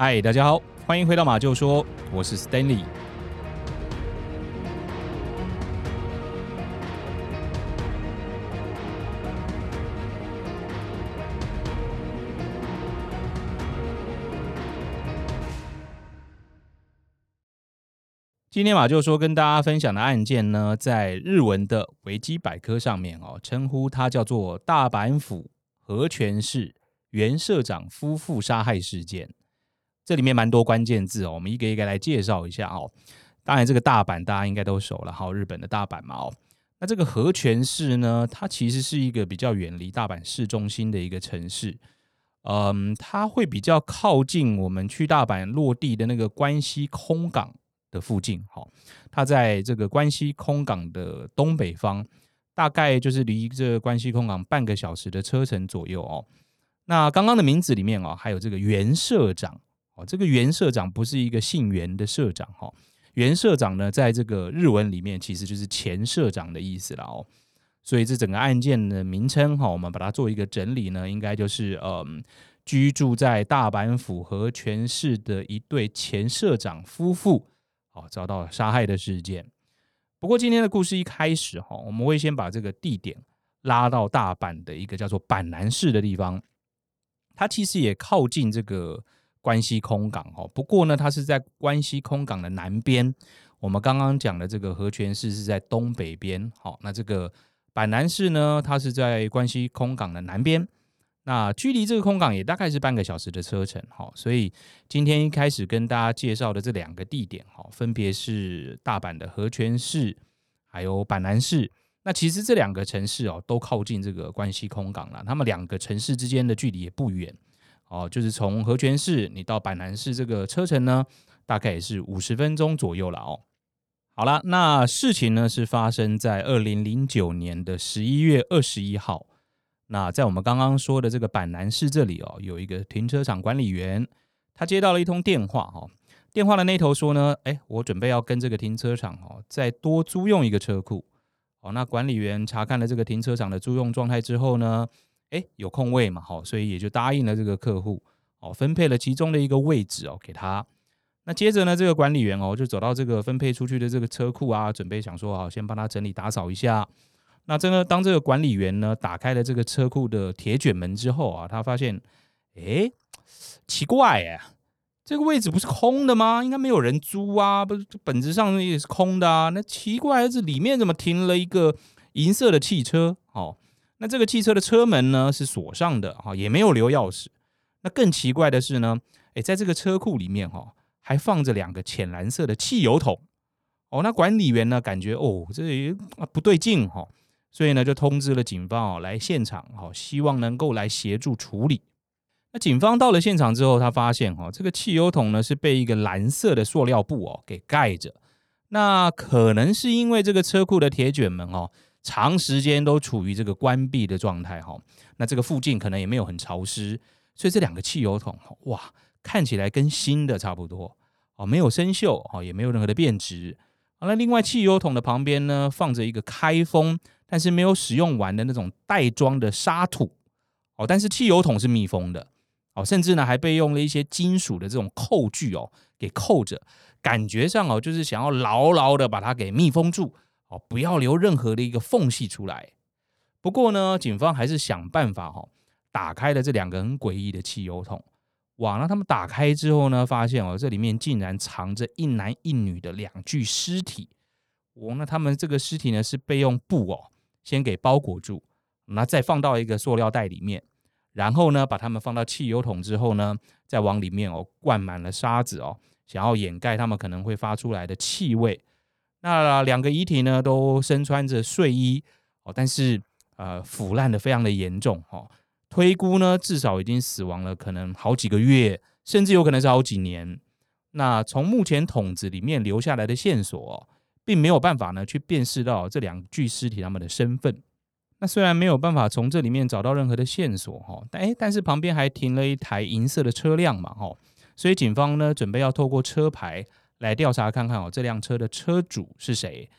嗨，大家好，欢迎回到马厩说，我是 Stanley。今天马厩说跟大家分享的案件呢，在日文的维基百科上面称呼它叫做大阪府和泉市原社长夫妇杀害事件。这里面蛮多关键字，我们一个一个来介绍一下当然这个大阪大家应该都熟了，日本的大阪嘛那这个和泉市呢，它其实是一个比较远离大阪市中心的一个城市。它会比较靠近我们去大阪落地的那个关西空港的附近，它在这个关西空港的东北方，大概就是离这个关西空港半个小时的车程左右那刚刚的名字里面还有这个原社长这个原社长不是一个姓原的社长原社长呢，在这个日文里面其实就是前社长的意思啦所以这整个案件的名称我们把它做一个整理呢，应该就是居住在大阪府和泉市的一对前社长夫妇遭到杀害的事件。不过今天的故事一开始我们会先把这个地点拉到大阪的一个叫做阪南市的地方，它其实也靠近这个关西空港不过呢，它是在关西空港的南边，我们刚刚讲的这个和泉市是在东北边那这个阪南市呢，它是在关西空港的南边，那距离这个空港也大概是半个小时的车程所以今天一开始跟大家介绍的这两个地点分别是大阪的和泉市还有阪南市，那其实这两个城市都靠近这个关西空港了，他们两个城市之间的距离也不远就是从和泉市你到阪南市这个车程呢，大概也是50分钟左右了好了，那事情呢是发生在2009年的11月21号那在我们刚刚说的这个阪南市这里有一个停车场管理员，他接到了一通电话电话的那头说呢，我准备要跟这个停车场再多租用一个车库那管理员查看了这个停车场的租用状态之后呢，有空位嘛所以也就答应了这个客户分配了其中的一个位置给他。那接着呢，这个管理员就走到这个分配出去的这个车库准备想说先帮他整理打扫一下。那真的当这个管理员呢打开了这个车库的铁卷门之后他发现奇怪这个位置不是空的吗？应该没有人租不是本质上也是空的那奇怪，这里面怎么停了一个银色的汽车那这个汽车的车门呢是锁上的也没有留钥匙。那更奇怪的是呢在这个车库里面还放着两个浅蓝色的汽油桶那管理员呢感觉这不对劲所以呢，就通知了警方来现场希望能够来协助处理。那警方到了现场之后，他发现这个汽油桶呢是被一个蓝色的塑料布给盖着。那可能是因为这个车库的铁卷门长时间都处于这个关闭的状态那这个附近可能也没有很潮湿，所以这两个汽油桶哇看起来跟新的差不多没有生锈也没有任何的变质。那另外汽油桶的旁边呢放着一个开封但是没有使用完的那种袋装的沙土但是汽油桶是密封的甚至呢还被用了一些金属的这种扣具给扣着，感觉上就是想要牢牢的把它给密封住不要留任何的一个缝隙出来。不过呢警方还是想办法打开了这两个很诡异的汽油桶那他们打开之后呢发现这里面竟然藏着一男一女的两具尸体那他们这个尸体呢是被用布先给包裹住，那再放到一个塑料袋里面，然后呢把他们放到汽油桶之后呢再往里面灌满了沙子想要掩盖他们可能会发出来的气味。那两个遗体呢都身穿着睡衣但是腐烂的非常的严重推估呢至少已经死亡了可能好几个月，甚至有可能是好几年。那从目前桶子里面留下来的线索并没有办法呢去辨识到这两具尸体他们的身份。那虽然没有办法从这里面找到任何的线索但是旁边还停了一台银色的车辆嘛所以警方呢准备要透过车牌来调查看看这辆车的车主是谁。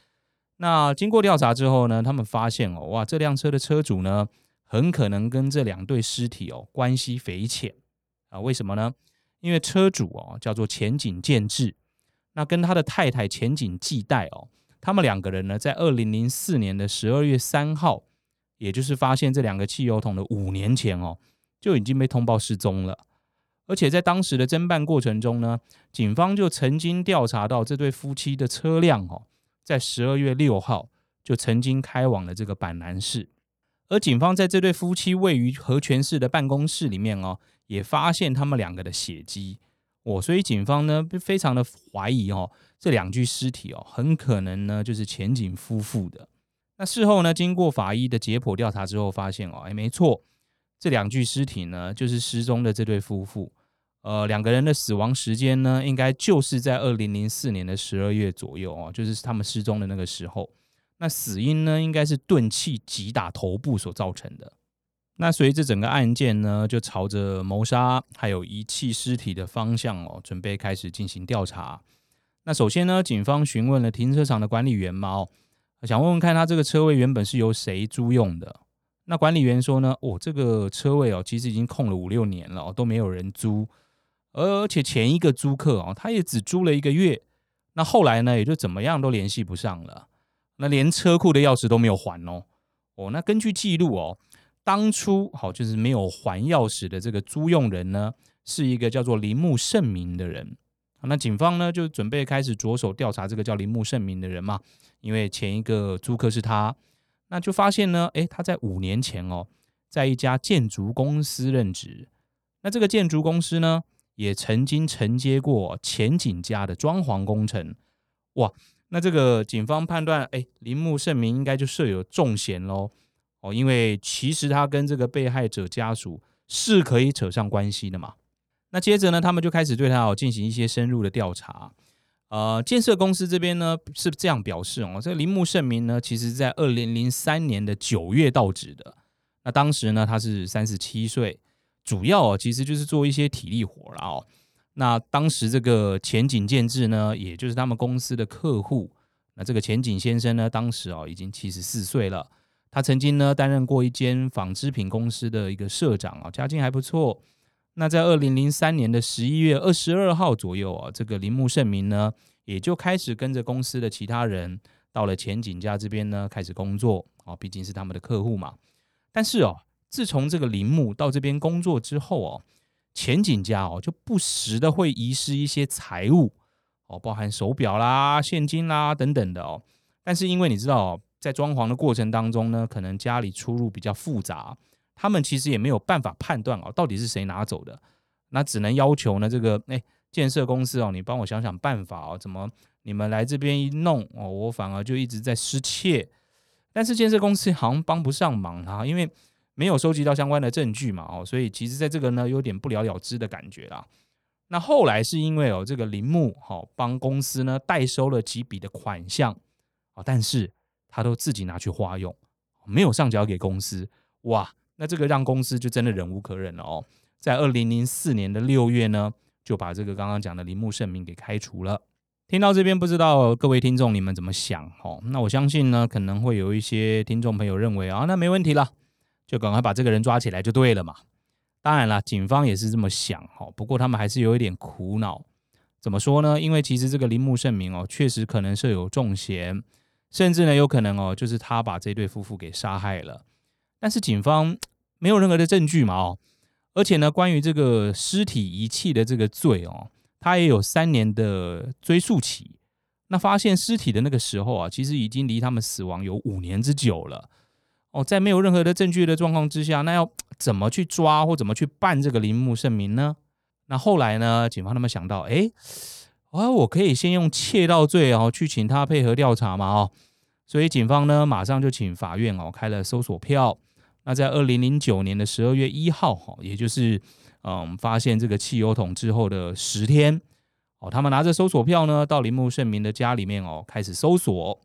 那经过调查之后呢他们发现哇这辆车的车主呢很可能跟这两对尸体关系匪浅为什么呢？因为车主哦叫做前井健治，那跟他的太太前井纪代哦，他们两个人呢在2004年的12月3号，也就是发现这两个汽油桶的5年前哦，就已经被通报失踪了。而且在当时的侦办过程中呢，警方就曾经调查到这对夫妻的车辆哦，在12月6号就曾经开往了这个板南市。而警方在这对夫妻位于和泉市的办公室里面哦，也发现他们两个的血迹哦，所以警方呢非常的怀疑哦，这两具尸体哦很可能呢就是前井夫妇的。那事后呢，经过法医的解剖调查之后，发现哦，没错，这两具尸体呢就是失踪的这对夫妇。两个人的死亡时间呢，应该就是在2004年的12月左右哦，就是他们失踪的那个时候。那死因呢，应该是钝器击打头部所造成的。那所以这整个案件呢，就朝着谋杀还有遗弃尸体的方向哦，准备开始进行调查。那首先呢，警方询问了停车场的管理员嘛哦，想问问看他这个车位原本是由谁租用的。那管理员说呢，哦，这个车位哦，其实已经空了5-6年了哦，都没有人租。而且前一个租客哦，他也只租了1个月，那后来呢，也就怎么样都联系不上了。那连车库的钥匙都没有还哦。哦，那根据记录哦，当初好就是没有还钥匙的这个租用人呢，是一个叫做铃木胜明的人。那警方呢就准备开始着手调查这个叫铃木胜明的人嘛，因为前一个租客是他。那就发现呢，他在5年前哦，在一家建筑公司任职。那这个建筑公司呢，也曾经承接过前井家的装潢工程。哇，那这个警方判断，铃木胜明应该就涉有重嫌咯。哦，因为其实他跟这个被害者家属是可以扯上关系的嘛。那接着呢，他们就开始对他进行一些深入的调查。建设公司这边呢是这样表示哦，这个铃木胜明呢，其实在2003年的9月到职的。那当时呢，他是37岁，主要其实就是做一些体力活啦哦。那当时这个前井健治呢，也就是他们公司的客户。那这个前井先生呢，当时已经74岁了。他曾经呢担任过一间纺织品公司的一个社长哦，家境还不错。那在2003年的11月22号左右哦，这个铃木胜明呢也就开始跟着公司的其他人到了前井家这边呢开始工作哦，毕竟是他们的客户嘛。但是哦，自从这个铃木到这边工作之后哦，前井家就不时的会遗失一些财物哦，包含手表啦、现金啦等等的哦。但是因为你知道哦，在装潢的过程当中呢，可能家里出入比较复杂，他们其实也没有办法判断到底是谁拿走的。那只能要求呢，这个建设公司你帮我想想办法怎么你们来这边一弄我反而就一直在失窃。但是建设公司好像帮不上忙啊，因为没有收集到相关的证据嘛所以其实在这个呢有点不了了之的感觉啦。那后来是因为这个铃木帮公司呢代收了几笔的款项但是他都自己拿去花用，没有上交给公司。哇，那这个让公司就真的忍无可忍了哦。在2004年的6月呢，就把这个刚刚讲的铃木胜明给开除了。听到这边，不知道各位听众你们怎么想哦？那我相信呢，可能会有一些听众朋友认为那没问题啦，就赶快把这个人抓起来就对了嘛。当然啦，警方也是这么想哦，不过他们还是有一点苦恼。怎么说呢？因为其实这个铃木胜明哦，确实可能涉有重嫌。甚至呢，有可能就是他把这对夫妇给杀害了，但是警方没有任何的证据嘛而且呢，关于这个尸体遗弃的这个罪他也有3年的追诉期。那发现尸体的那个时候其实已经离他们死亡有5年之久了在没有任何的证据的状况之下，那要怎么去抓或怎么去办这个铃木胜明呢？那后来呢，警方他们想到，我可以先用窃盗罪去请他配合调查嘛所以警方呢马上就请法院开了搜索票。那在2009年的12月1号也就是发现这个汽油桶之后的10天他们拿着搜索票呢到铃木胜明的家里面开始搜索。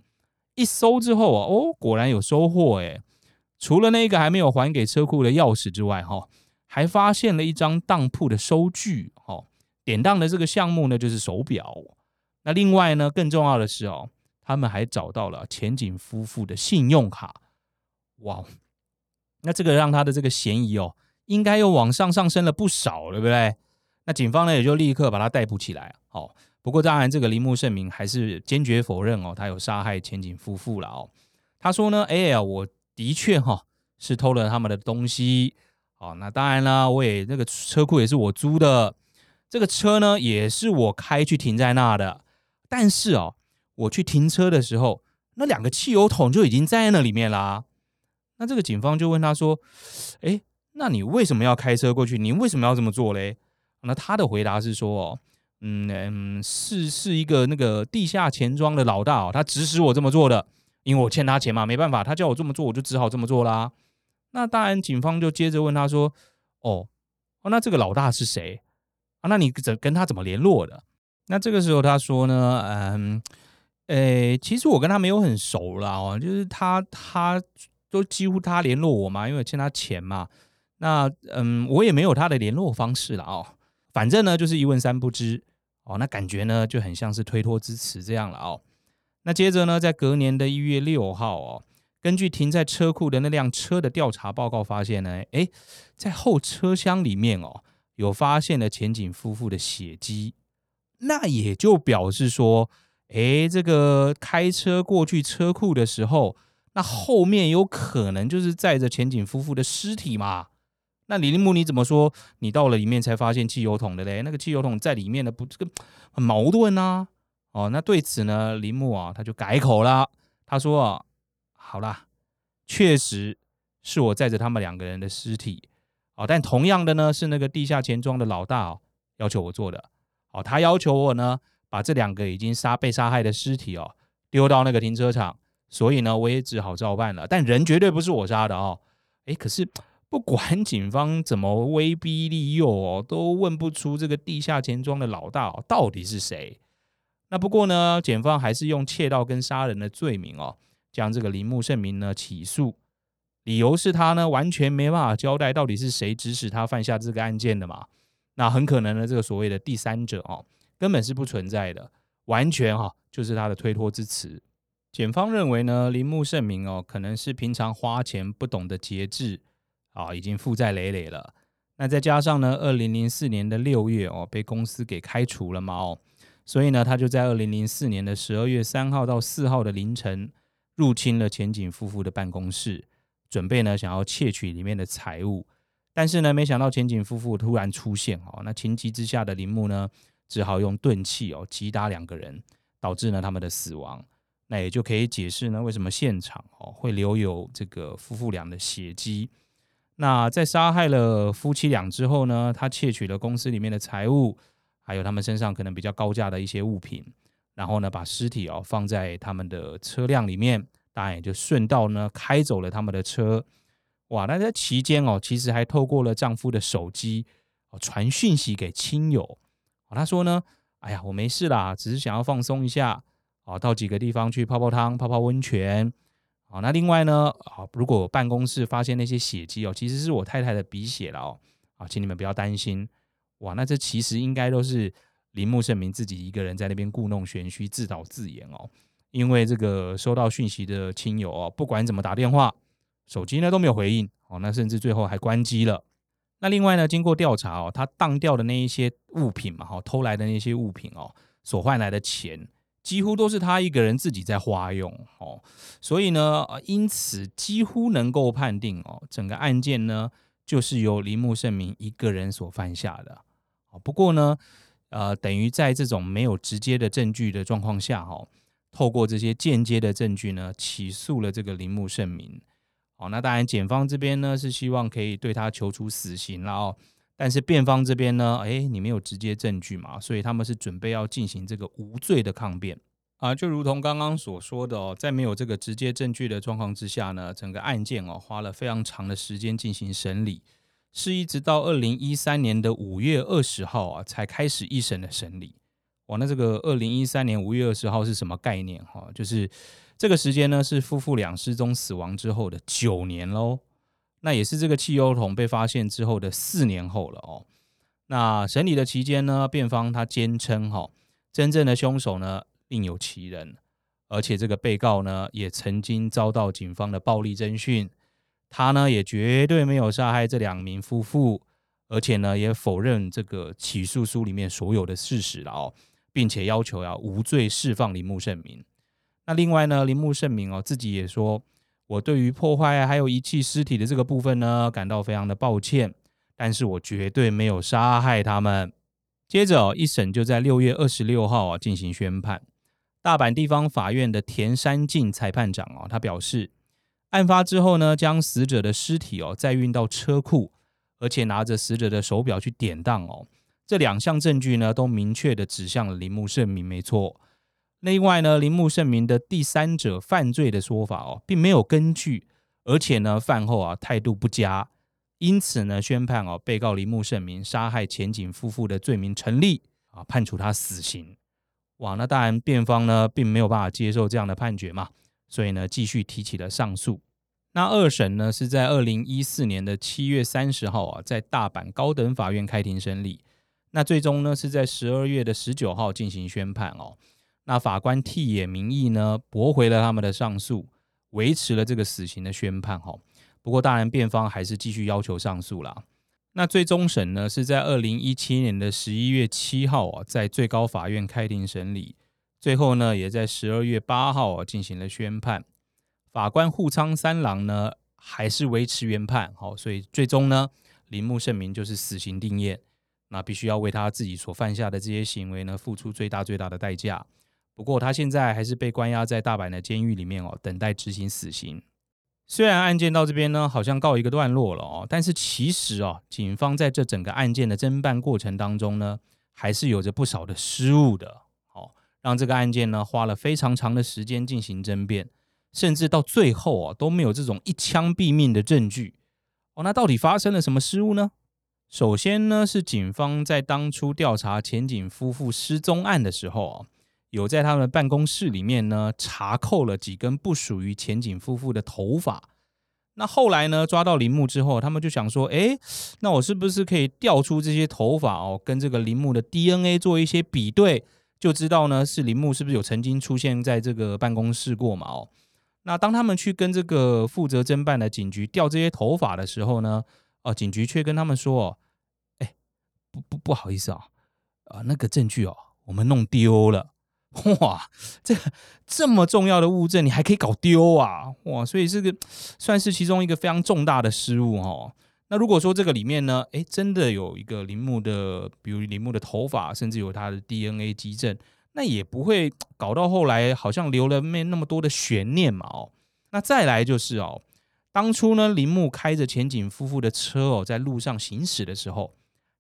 一搜之后果然有收获除了那个还没有还给车库的钥匙之外还发现了一张当铺的收据典当的这个项目呢，就是手表。那另外呢，更重要的是他们还找到了前井夫妇的信用卡。哇，那这个让他的这个嫌疑应该又往上升了不少，对不对？那警方呢也就立刻把他逮捕起来。哦，不过当然这个铃木圣明还是坚决否认哦，他有杀害前井夫妇了哦。他说呢 AL 我的确哦是偷了他们的东西。哦，那当然啦，我也那个车库也是我租的，这个车呢也是我开去停在那的。但是哦，我去停车的时候，那两个汽油桶就已经在那里面啦。那这个警方就问他说：“哎，那你为什么要开车过去？你为什么要这么做嘞？”那他的回答是说：“哦，是一个那个地下钱庄的老大哦，他指使我这么做的，因为我欠他钱嘛，没办法，他叫我这么做，我就只好这么做啦。”那当然，警方就接着问他说：“哦，那这个老大是谁啊？那你跟他怎么联络的？”那这个时候他说呢，其实我跟他没有很熟啦，哦，就是他都几乎他联络我嘛，因为欠他钱嘛。那我也没有他的联络方式啦，哦，反正呢就是一问三不知哦，那感觉呢就很像是推脱之词这样了哦。那接着呢，在隔年的1月6号哦，根据停在车库的那辆车的调查报告发现呢，在后车厢里面哦，有发现了前井夫妇的血迹。那也就表示说，这个开车过去车库的时候，那后面有可能就是载着前井夫妇的尸体嘛。那铃木你怎么说？你到了里面才发现汽油桶的嘞？那个汽油桶在里面的不，这个很矛盾啊。哦，那对此呢，铃木啊他就改口了，他说啊，好啦，确实是我载着他们两个人的尸体。哦，但同样的呢，是那个地下钱庄的老大哦要求我做的。哦，他要求我呢把这两个已经被杀害的尸体哦丢到那个停车场，所以呢我也只好照办了，但人绝对不是我杀的哦。可是不管警方怎么威逼利诱哦，都问不出这个地下钱庄的老大哦到底是谁。那不过呢，检方还是用窃盗跟杀人的罪名哦将这个铃木圣明呢起诉，理由是他呢完全没办法交代到底是谁指使他犯下这个案件的嘛。那很可能呢，这个所谓的第三者哦，根本是不存在的，完全哦就是他的推脱之词。检方认为呢，铃木圣明哦，可能是平常花钱不懂得节制啊，已经负债累累了。那再加上呢，2004年的6月哦，被公司给开除了嘛哦，所以呢，他就在2004年的12月3号到4号的凌晨，入侵了前井夫妇的办公室，准备呢想要窃取里面的财物。但是呢，没想到前井夫妇突然出现哦，那情急之下的铃木呢，只好用钝器哦击打两个人，导致呢他们的死亡。那也就可以解释呢，为什么现场哦会留有这个夫妇俩的血迹。那在杀害了夫妻俩之后呢，他窃取了公司里面的财物，还有他们身上可能比较高价的一些物品，然后呢把尸体哦放在他们的车辆里面，当然也就顺道呢开走了他们的车。哇，那在期间哦，其实还透过了丈夫的手机哦传讯息给亲友。哦，他说呢，哎呀，我没事啦，只是想要放松一下哦，到几个地方去泡泡汤、泡泡温泉。哦，那另外呢，哦，如果办公室发现那些血迹哦，其实是我太太的鼻血了哦，啊，请你们不要担心。哇，那这其实应该都是铃木圣明自己一个人在那边故弄玄虚、自导自演哦。因为这个收到讯息的亲友哦，不管怎么打电话，手机呢都没有回应哦，那甚至最后还关机了。那另外呢，经过调查哦，他当掉的那一些物品嘛，偷来的那些物品哦，所换来的钱几乎都是他一个人自己在花用哦，所以呢，因此几乎能够判定哦，整个案件呢就是由铃木圣明一个人所犯下的。不过呢，等于在这种没有直接的证据的状况下哦，透过这些间接的证据呢，起诉了这个铃木圣明。哦，那当然，检方这边呢是希望可以对他求处死刑啦哦，但是辩方这边呢，你没有直接证据嘛，所以他们是准备要进行这个无罪的抗辩啊，就如同刚刚所说的哦，在没有这个直接证据的状况之下呢，整个案件哦花了非常长的时间进行审理，是一直到2013年的5月20号啊才开始一审的审理。哇，那这个2013年5月20号是什么概念哈？就是这个时间呢，是夫妇俩失踪死亡之后的9年喽，那也是这个汽油桶被发现之后的4年后了哦。那审理的期间呢，辩方他坚称哈，真正的凶手呢另有其人，而且这个被告呢也曾经遭到警方的暴力侦讯，他呢也绝对没有杀害这两名夫妇，而且呢也否认这个起诉书里面所有的事实了哦，并且要求要无罪释放铃木胜明。那另外呢，铃木胜明哦自己也说，我对于破坏还有遗弃尸体的这个部分呢感到非常的抱歉，但是我绝对没有杀害他们。接着一审就在6月26号进行宣判。大阪地方法院的田山进裁判长他表示，案发之后呢，将死者的尸体再运到车库，而且拿着死者的手表去典当哦。这两项证据呢都明确的指向了铃木胜明，没错。另外呢，铃木胜明的第三者犯罪的说法并没有根据，而且呢犯后态度不佳，因此呢宣判被告铃木胜明杀害前井夫妇的罪名成立判处他死刑。哇，那当然辩方呢并没有办法接受这样的判决嘛，所以呢继续提起了上诉。那二审呢是在2014年的7月30号在大阪高等法院开庭审理。那最终呢是在12月的19号进行宣判哦。那法官替野明义呢驳回了他们的上诉，维持了这个死刑的宣判哦。不过当然辩方还是继续要求上诉啦。那最终审呢是在2017年的11月7号在最高法院开庭审理。最后呢也在12月8号进行了宣判。法官户仓三郎呢还是维持原判，所以最终呢铃木胜明就是死刑定谳。那必须要为他自己所犯下的这些行为呢付出最大最大的代价。不过他现在还是被关押在大阪的监狱里面等待执行死刑。虽然案件到这边呢好像告一个段落了但是其实警方在这整个案件的侦办过程当中呢还是有着不少的失误的让这个案件呢花了非常长的时间进行争辩，甚至到最后都没有这种一枪毙命的证据那到底发生了什么失误呢？首先呢是警方在当初调查前井夫妇失踪案的时候有在他们的办公室里面呢查扣了几根不属于前井夫妇的头发。那后来呢抓到铃木之后，他们就想说那我是不是可以调出这些头发跟这个铃木的 DNA 做一些比对，就知道呢是铃木是不是有曾经出现在这个办公室过嘛那当他们去跟这个负责侦办的警局调这些头发的时候呢警局却跟他们说不好意思那个证据我们弄丢了。哇，这么重要的物证你还可以搞丢啊！哇，所以这个算是其中一个非常重大的失误那如果说这个里面呢，真的有一个铃木的，比如铃木的头发，甚至有他的 DNA 基证，那也不会搞到后来好像留了没那么多的悬念嘛那再来就是当初呢，铃木开着前井夫妇的车在路上行驶的时候，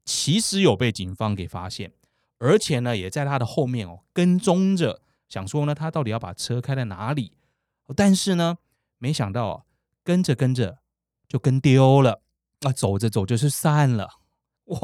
其实有被警方给发现。而且呢，也在他的后面跟踪着，想说呢，他到底要把车开在哪里？但是呢，没想到跟着就跟丢了走着走着就散了。哇，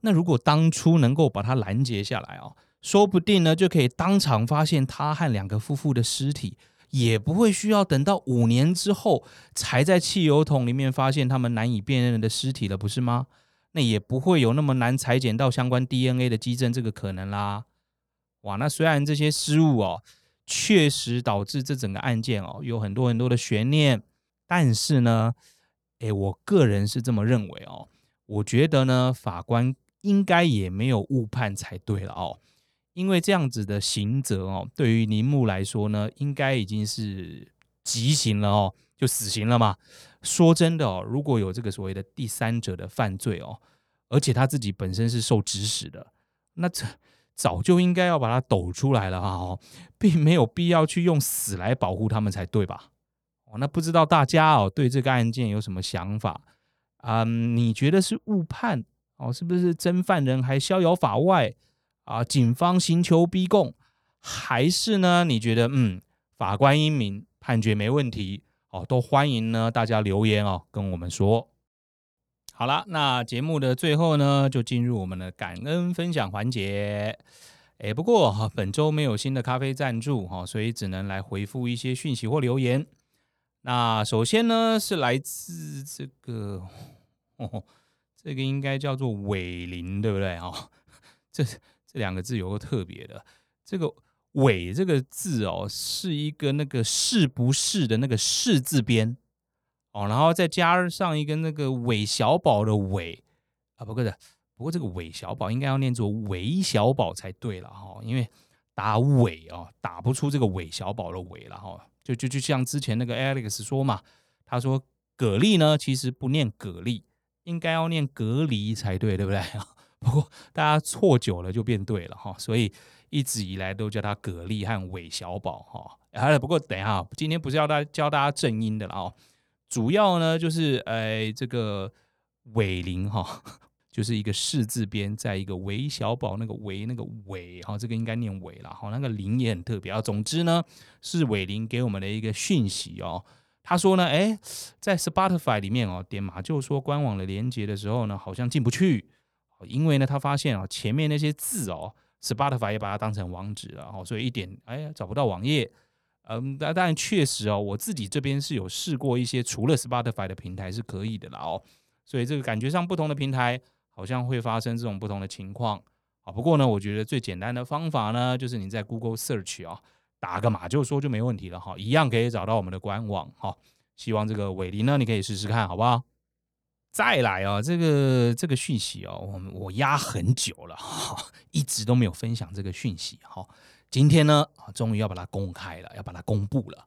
那如果当初能够把他拦截下来说不定呢就可以当场发现他和两个夫妇的尸体，也不会需要等到5年之后才在汽油桶里面发现他们难以辨认的尸体了，不是吗？那也不会有那么难裁剪到相关 DNA 的基证这个可能啦。哇，那虽然这些失误确实导致这整个案件有很多很多的悬念，但是呢我个人是这么认为我觉得呢法官应该也没有误判才对了因为这样子的刑责对于铃木来说呢应该已经是极刑了就死刑了嘛。说真的如果有这个所谓的第三者的犯罪而且他自己本身是受指使的，那这早就应该要把他抖出来了并没有必要去用死来保护他们才对吧那不知道大家对这个案件有什么想法你觉得是误判是不是真犯人还逍遥法外警方刑求逼供，还是呢你觉得法官英明，判决没问题都欢迎呢大家留言跟我们说。好了，那节目的最后呢就进入我们的感恩分享环节不过本周没有新的咖啡赞助所以只能来回复一些讯息或留言。那首先呢是来自这个这个应该叫做伟林对不对这两个字有个特别的，这个伟这个字是一个那个是不是的那个是字边然后再加上一个那个韦小宝的韦，啊，不过这个韦小宝应该要念作韦小宝才对了哈，因为打韦啊打不出这个韦小宝的韦了哈，就像之前那个 Alex 说嘛，他说蛤蜊呢其实不念蛤蜊，应该要念隔离才对，对不对？不过大家错久了就变对了哈，所以一直以来都叫他蛤蜊和韦小宝哈。不过等一下，今天不是要教大家正音的了哦，主要呢就是这个韦铃哈，就是一个士字边，在一个韦小宝那个韦那个韦哈，这个应该念韦啦哈，那个铃也很特别啊。总之呢，是韦铃给我们的一个讯息哦。他说呢，在 Spotify 里面哦，点马厩说官网的连结的时候呢，好像进不去，因为呢，他发现哦，前面那些字哦 ，Spotify 也把它当成网址了哦，所以一点找不到网页。当然确实哦，我自己这边是有试过一些除了 Spotify 的平台是可以的啦哦，所以这个感觉上不同的平台好像会发生这种不同的情况啊。不过呢，我觉得最简单的方法呢，就是你在 Google Search 哦。打个马厩说就没问题了哈，一样可以找到我们的官网哈。希望这个韦铃呢，你可以试试看，好不好？再来啊，这个讯息哦，我压很久了哈，一直都没有分享这个讯息哈。今天呢，终于要把它公开了，要把它公布了。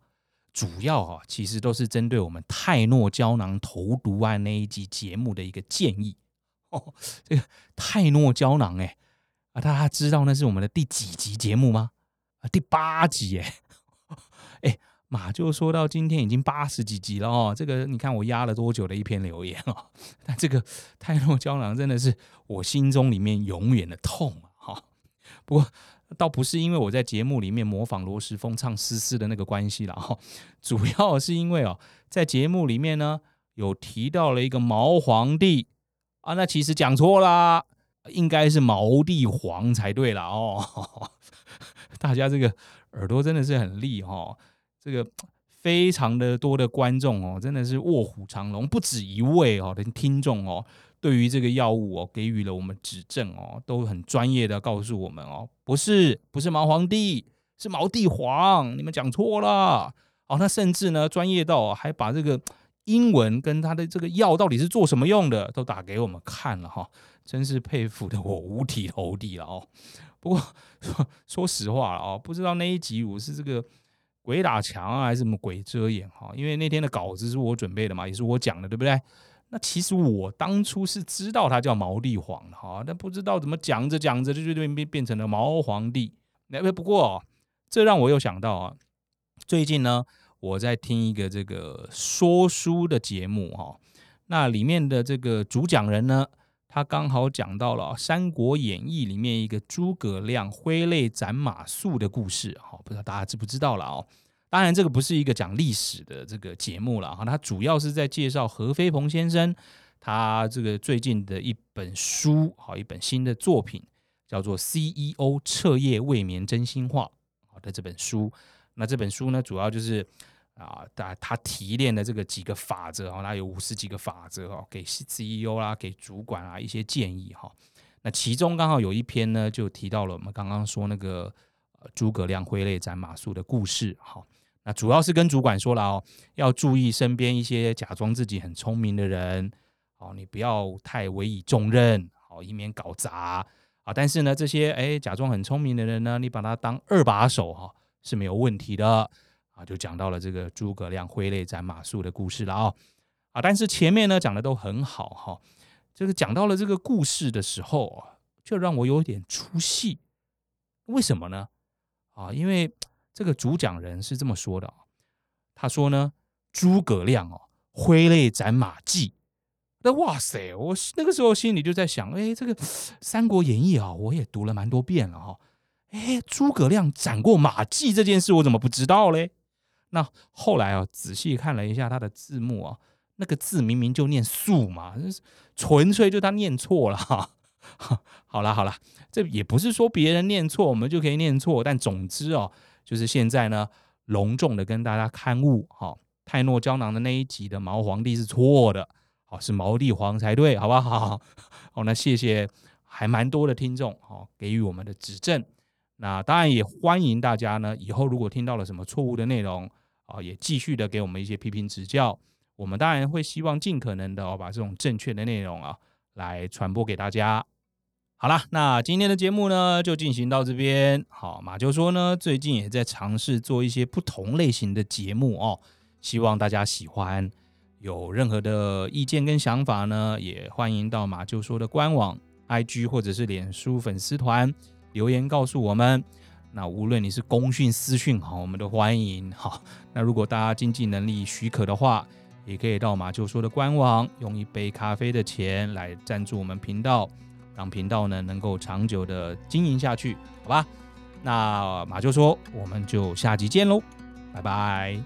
主要啊，其实都是针对我们泰诺胶囊投毒案那一集节目的一个建议哦。这个泰诺胶囊大家知道那是我们的第几集节目吗？第8集马厩说到今天已经80几集了哦，这个你看我压了多久的一篇留言哦，但这个泰诺胶囊真的是我心中里面永远的痛哦。不过倒不是因为我在节目里面模仿罗时丰唱诗诗的那个关系啦哦，主要是因为哦，在节目里面呢有提到了一个毛皇帝啊，那其实讲错啦，应该是毛地皇才对啦哦。大家这个耳朵真的是很利哦，这个非常的多的观众哦，真的是卧虎藏龙，不止一位哦的听众哦，对于这个药物哦给予了我们指正哦，都很专业的告诉我们哦，不是毛皇帝，是毛地黄，你们讲错了哦。那甚至呢，专业到还把这个英文跟他的这个药到底是做什么用的都打给我们看了哦，真是佩服的我五体投地了哦。不过 说实话了哦，不知道那一集我是这个鬼打墙啊，还是什么鬼遮眼哈？因为那天的稿子是我准备的嘛，也是我讲的，对不对？那其实我当初是知道他叫毛地皇的哈，但不知道怎么讲着就变成了毛皇帝。不过这让我又想到啊，最近呢，我在听一个这个说书的节目哈，那里面的这个主讲人呢，他刚好讲到了《三国演义》里面一个诸葛亮挥泪斩马谡的故事，不知道大家知不知道了哦。当然，这个不是一个讲历史的这个节目了，它主要是在介绍何飞鹏先生他这个最近的一本书，一本新的作品，叫做《CEO 彻夜未眠真心话》的这本书。那这本书呢，主要就是他提炼的这个几个法则，他有50几个法则给 CEO 啦，给主管啊一些建议。那其中刚好有一篇呢，就提到了我们刚刚说那个诸葛亮挥泪斩马谡的故事。那主要是跟主管说了要注意身边一些假装自己很聪明的人，你不要太委以重任，以免搞砸。但是呢，这些假装很聪明的人呢，你把他当二把手是没有问题的。就讲到了这个诸葛亮挥泪斩马谡的故事了但是前面呢讲的都很好这个讲到了这个故事的时候就让我有点出戏。为什么呢？因为这个主讲人是这么说的他说呢，诸葛亮挥泪斩马谡。那哇塞，我那个时候心里就在想，这个《三国演义》我也读了蛮多遍了诸葛亮斩过马谡这件事我怎么不知道嘞？那后来仔细看了一下他的字幕那个字明明就念素嘛，纯粹就他念错了好啦，这也不是说别人念错我们就可以念错，但总之就是现在呢隆重的跟大家刊物泰诺胶囊的那一集的毛皇帝是错的是毛地皇才对，好不好？那谢谢还蛮多的听众给予我们的指正。那当然也欢迎大家呢，以后如果听到了什么错误的内容也继续的给我们一些批评指教。我们当然会希望尽可能的把这种正确的内容来传播给大家。好啦，那今天的节目呢就进行到这边。好，马厩说呢最近也在尝试做一些不同类型的节目哦，希望大家喜欢。有任何的意见跟想法呢，也欢迎到马厩说的官网 IG 或者是脸书粉丝团留言告诉我们。那无论你是公讯私讯我们都欢迎。好，那如果大家经济能力许可的话，也可以到马厩说的官网用一杯咖啡的钱来赞助我们频道，让频道呢能够长久的经营下去，好吧？那马厩说我们就下集见喽，拜拜。